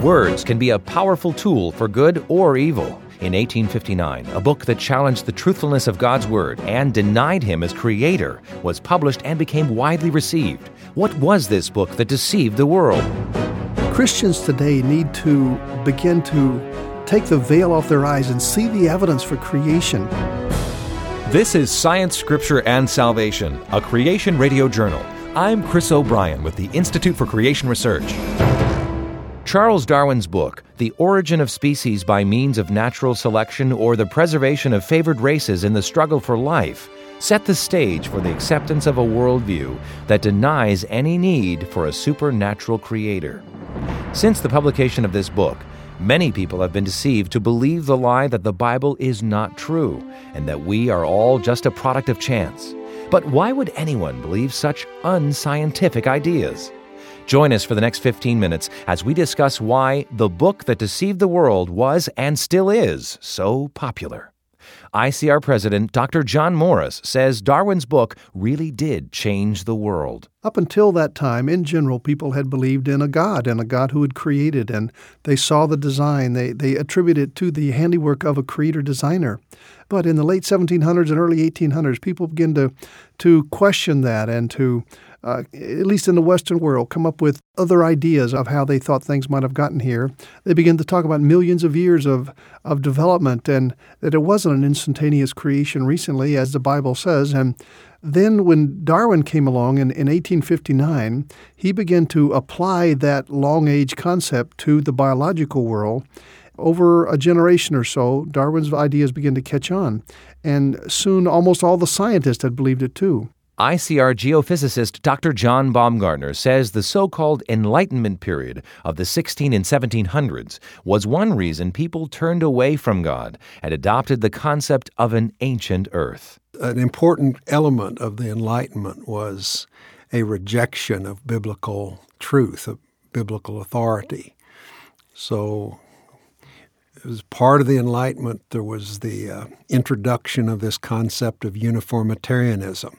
Words can be a powerful tool for good or evil. In 1859, a book that challenged the truthfulness of God's Word and denied Him as Creator was published and became widely received. What was this book that deceived the world? Christians today need to begin to take the veil off their eyes and see the evidence for creation. This is Science, Scripture, and Salvation, a Creation Radio Journal. I'm Chris O'Brien with the Institute for Creation Research. Charles Darwin's book, The Origin of Species by Means of Natural Selection or the Preservation of Favored Races in the Struggle for Life, set the stage for the acceptance of a worldview that denies any need for a supernatural creator. Since the publication of this book, many people have been deceived to believe the lie that the Bible is not true and that we are all just a product of chance. But why would anyone believe such unscientific ideas? Join us for the next 15 minutes as we discuss why the book that deceived the world was and still is so popular. ICR President Dr. John Morris says Darwin's book really did change the world. Up until that time, in general, people had believed in a God and a God who had created, and they saw the design. They attributed it to the handiwork of a creator-designer. But in the late 1700s and early 1800s, people began to question that and to at least in the Western world, come up with other ideas of how they thought things might have gotten here. They begin to talk about millions of years of development and that it wasn't an instantaneous creation recently, as the Bible says. And then when Darwin came along in 1859, he began to apply that long age concept to the biological world. Over a generation or so, Darwin's ideas began to catch on. And soon, almost all the scientists had believed it too. ICR geophysicist Dr. John Baumgardner says the so-called Enlightenment period of the 1600s and 1700s was one reason people turned away from God and adopted the concept of an ancient earth. An important element of the Enlightenment was a rejection of biblical truth, of biblical authority. So as part of the Enlightenment, there was the introduction of this concept of uniformitarianism,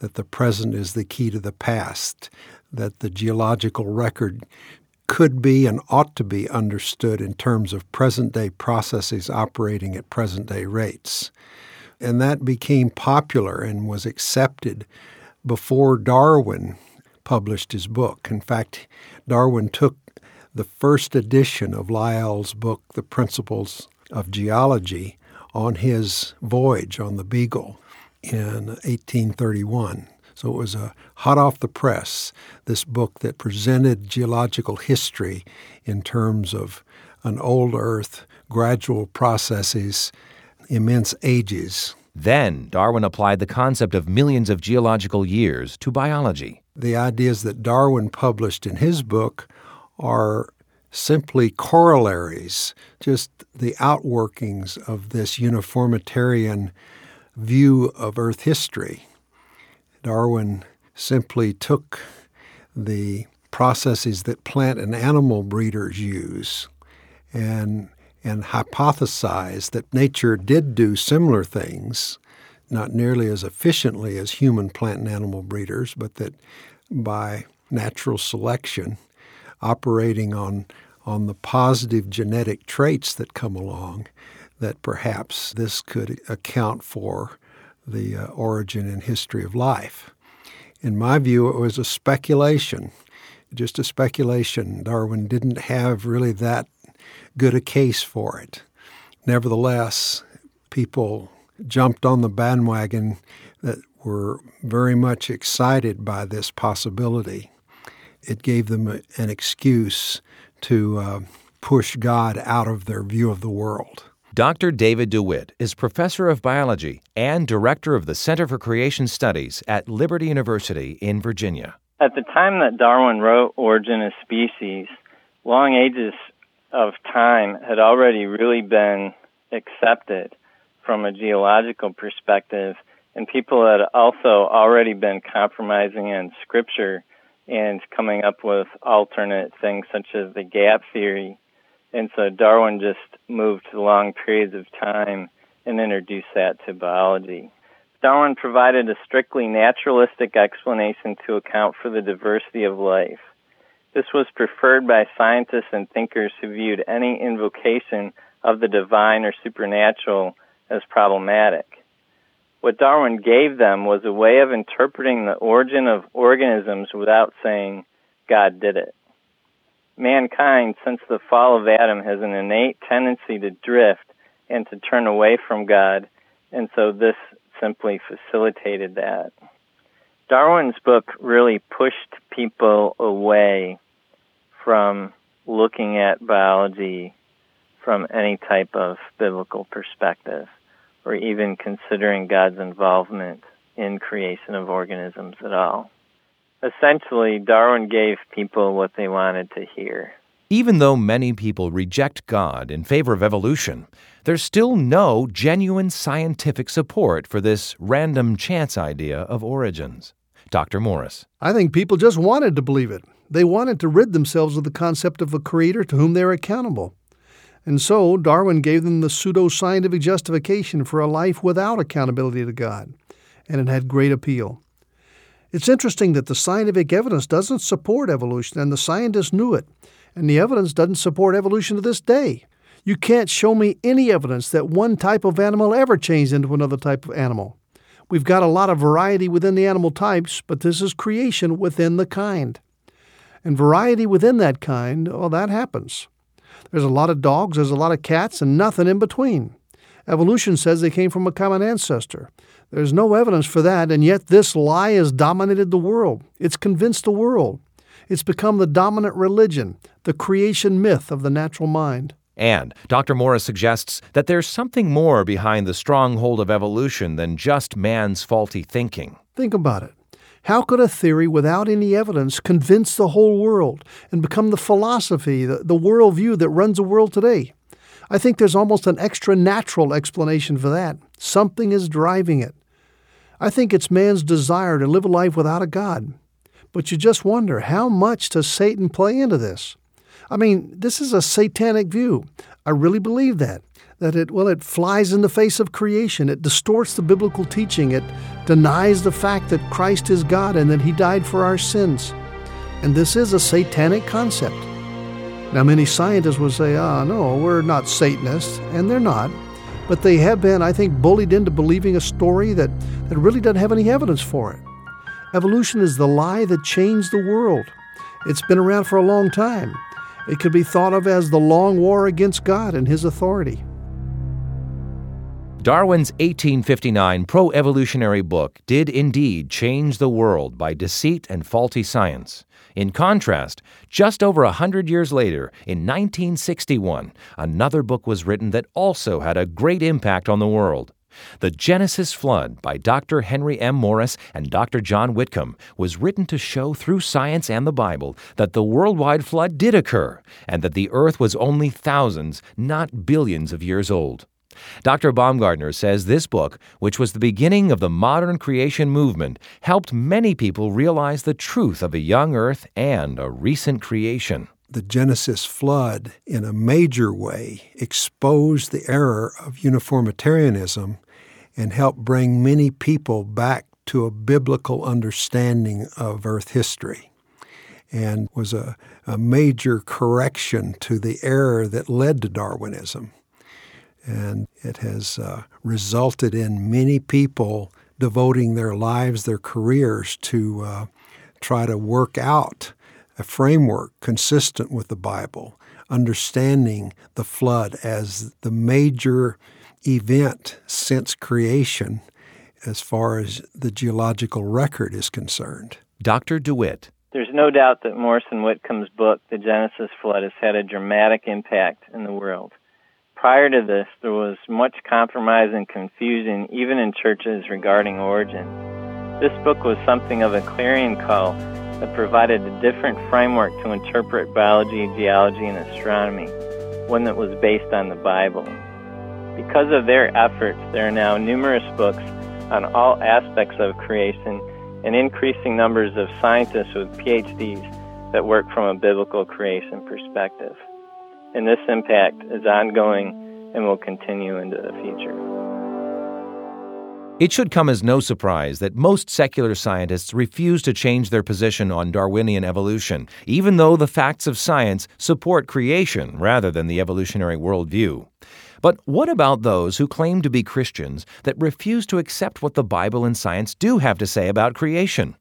that the present is the key to the past, that the geological record could be and ought to be understood in terms of present-day processes operating at present-day rates. And that became popular and was accepted before Darwin published his book. In fact, Darwin took the first edition of Lyell's book, The Principles of Geology, on his voyage on the Beagle in 1831. So it was hot off the press, this book that presented geological history in terms of an old earth, gradual processes, immense ages. Then Darwin applied the concept of millions of geological years to biology. The ideas that Darwin published in his book are simply corollaries, just the outworkings of this uniformitarian view of Earth history. Darwin simply took the processes that plant and animal breeders use and hypothesized that nature did do similar things, not nearly as efficiently as human plant and animal breeders, but that by natural selection, operating on the positive genetic traits that come along, that perhaps this could account for the origin and history of life. In my view, it was a speculation, just a speculation. Darwin didn't have really that good a case for it. Nevertheless, people jumped on the bandwagon that were very much excited by this possibility. It gave them an excuse to push God out of their view of the world. Dr. David DeWitt is professor of biology and director of the Center for Creation Studies at Liberty University in Virginia. At the time that Darwin wrote Origin of Species, long ages of time had already really been accepted from a geological perspective, and people had also already been compromising on Scripture and coming up with alternate things such as the gap theory. And so Darwin just moved to long periods of time and introduced that to biology. Darwin provided a strictly naturalistic explanation to account for the diversity of life. This was preferred by scientists and thinkers who viewed any invocation of the divine or supernatural as problematic. What Darwin gave them was a way of interpreting the origin of organisms without saying, God did it. Mankind, since the fall of Adam, has an innate tendency to drift and to turn away from God, and so this simply facilitated that. Darwin's book really pushed people away from looking at biology from any type of biblical perspective, or even considering God's involvement in creation of organisms at all. Essentially, Darwin gave people what they wanted to hear. Even though many people reject God in favor of evolution, there's still no genuine scientific support for this random chance idea of origins. Dr. Morris. I think people just wanted to believe it. They wanted to rid themselves of the concept of a creator to whom they're accountable. And so Darwin gave them the pseudo-scientific justification for a life without accountability to God, and it had great appeal. It's interesting that the scientific evidence doesn't support evolution, and the scientists knew it, and the evidence doesn't support evolution to this day. You can't show me any evidence that one type of animal ever changed into another type of animal. We've got a lot of variety within the animal types, but this is creation within the kind. And variety within that kind, well, that happens. There's a lot of dogs, there's a lot of cats, and nothing in between. Evolution says they came from a common ancestor. There's no evidence for that, and yet this lie has dominated the world. It's convinced the world. It's become the dominant religion, the creation myth of the natural mind. And Dr. Morris suggests that there's something more behind the stronghold of evolution than just man's faulty thinking. Think about it. How could a theory without any evidence convince the whole world and become the philosophy, the worldview that runs the world today? I think there's almost an extra natural explanation for that. Something is driving it. I think it's man's desire to live a life without a God. But you just wonder, how much does Satan play into this? I mean, this is a satanic view. I really believe that. It flies in the face of creation. It distorts the biblical teaching. It denies the fact that Christ is God and that He died for our sins. And this is a satanic concept. Now, many scientists will say, no, we're not Satanists, and they're not. But they have been, I think, bullied into believing a story that really doesn't have any evidence for it. Evolution is the lie that changed the world. It's been around for a long time. It could be thought of as the long war against God and His authority. Darwin's 1859 pro-evolutionary book did indeed change the world by deceit and faulty science. In contrast, just over 100 years later, in 1961, another book was written that also had a great impact on the world. The Genesis Flood by Dr. Henry M. Morris and Dr. John Whitcomb was written to show through science and the Bible that the worldwide flood did occur and that the earth was only thousands, not billions of years old. Dr. Baumgardner says this book, which was the beginning of the modern creation movement, helped many people realize the truth of a young earth and a recent creation. The Genesis Flood, in a major way, exposed the error of uniformitarianism and helped bring many people back to a biblical understanding of earth history, and was a major correction to the error that led to Darwinism. And it has resulted in many people devoting their lives, their careers, to try to work out a framework consistent with the Bible, understanding the flood as the major event since creation as far as the geological record is concerned. Dr. DeWitt. There's no doubt that Morris and Whitcomb's book, The Genesis Flood, has had a dramatic impact in the world. Prior to this, there was much compromise and confusion, even in churches, regarding origins. This book was something of a clarion call that provided a different framework to interpret biology, geology, and astronomy, one that was based on the Bible. Because of their efforts, there are now numerous books on all aspects of creation and increasing numbers of scientists with PhDs that work from a biblical creation perspective. And this impact is ongoing and will continue into the future. It should come as no surprise that most secular scientists refuse to change their position on Darwinian evolution, even though the facts of science support creation rather than the evolutionary worldview. But what about those who claim to be Christians that refuse to accept what the Bible and science do have to say about creation?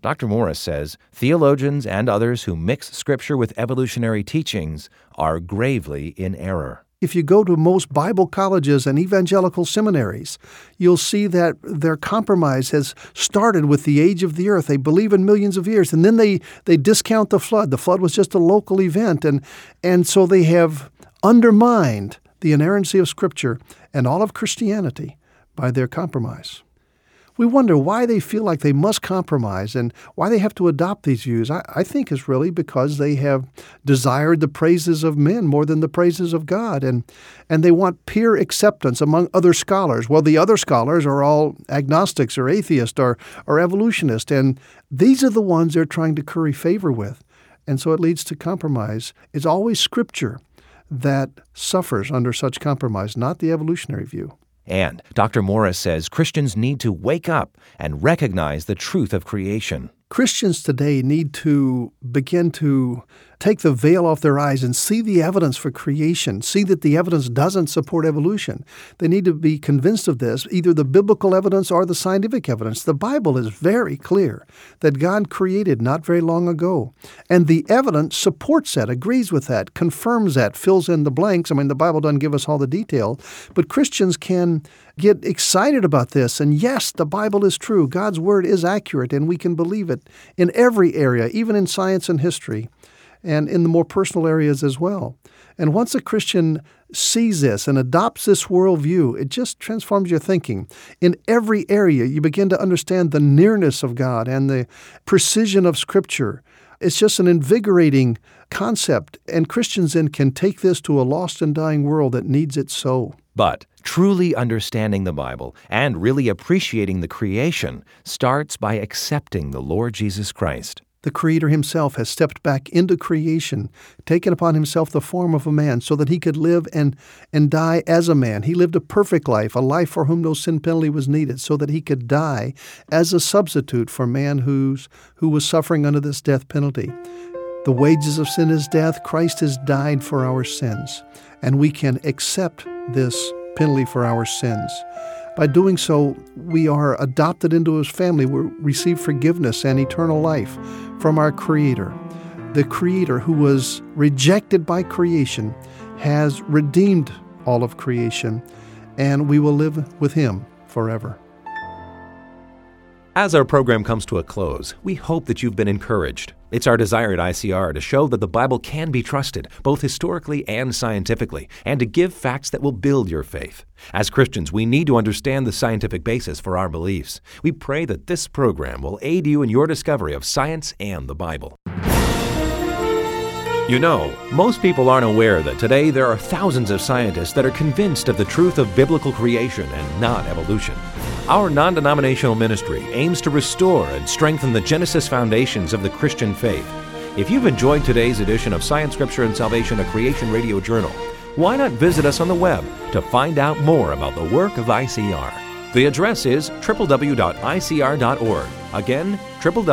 Dr. Morris says theologians and others who mix Scripture with evolutionary teachings are gravely in error. If you go to most Bible colleges and evangelical seminaries, you'll see that their compromise has started with the age of the earth. They believe in millions of years, and then they discount the flood. The flood was just a local event, and so they have undermined the inerrancy of Scripture and all of Christianity by their compromise. We wonder why they feel like they must compromise and why they have to adopt these views. I think it's really because they have desired the praises of men more than the praises of God, and they want peer acceptance among other scholars. Well, the other scholars are all agnostics or atheists or evolutionists, and these are the ones they're trying to curry favor with, and so it leads to compromise. It's always Scripture that suffers under such compromise, not the evolutionary view. And Dr. Morris says Christians need to wake up and recognize the truth of creation. Christians today need to begin to take the veil off their eyes and see the evidence for creation, see that the evidence doesn't support evolution. They need to be convinced of this, either the biblical evidence or the scientific evidence. The Bible is very clear that God created not very long ago, and the evidence supports that, agrees with that, confirms that, fills in the blanks. I mean, the Bible doesn't give us all the detail, but Christians can get excited about this, and yes, the Bible is true. God's Word is accurate, and we can believe it in every area, even in science and history, and in the more personal areas as well. And once a Christian sees this and adopts this worldview, it just transforms your thinking. In every area, you begin to understand the nearness of God and the precision of Scripture. It's just an invigorating concept, and Christians then can take this to a lost and dying world that needs it so. But truly understanding the Bible and really appreciating the creation starts by accepting the Lord Jesus Christ. The Creator himself has stepped back into creation, taken upon himself the form of a man so that he could live and die as a man. He lived a perfect life, a life for whom no sin penalty was needed, so that he could die as a substitute for man who was suffering under this death penalty. The wages of sin is death. Christ has died for our sins, and we can accept this penalty for our sins. By doing so, we are adopted into his family. We receive forgiveness and eternal life from our Creator. The Creator, who was rejected by creation, has redeemed all of creation, and we will live with him forever. As our program comes to a close, we hope that you've been encouraged. It's our desire at ICR to show that the Bible can be trusted, both historically and scientifically, and to give facts that will build your faith. As Christians, we need to understand the scientific basis for our beliefs. We pray that this program will aid you in your discovery of science and the Bible. You know, most people aren't aware that today there are thousands of scientists that are convinced of the truth of biblical creation and not evolution. Our non-denominational ministry aims to restore and strengthen the Genesis foundations of the Christian faith. If you've enjoyed today's edition of Science, Scripture, and Salvation, a Creation Radio Journal, why not visit us on the web to find out more about the work of ICR? The address is www.icr.org. Again, www.icr.org.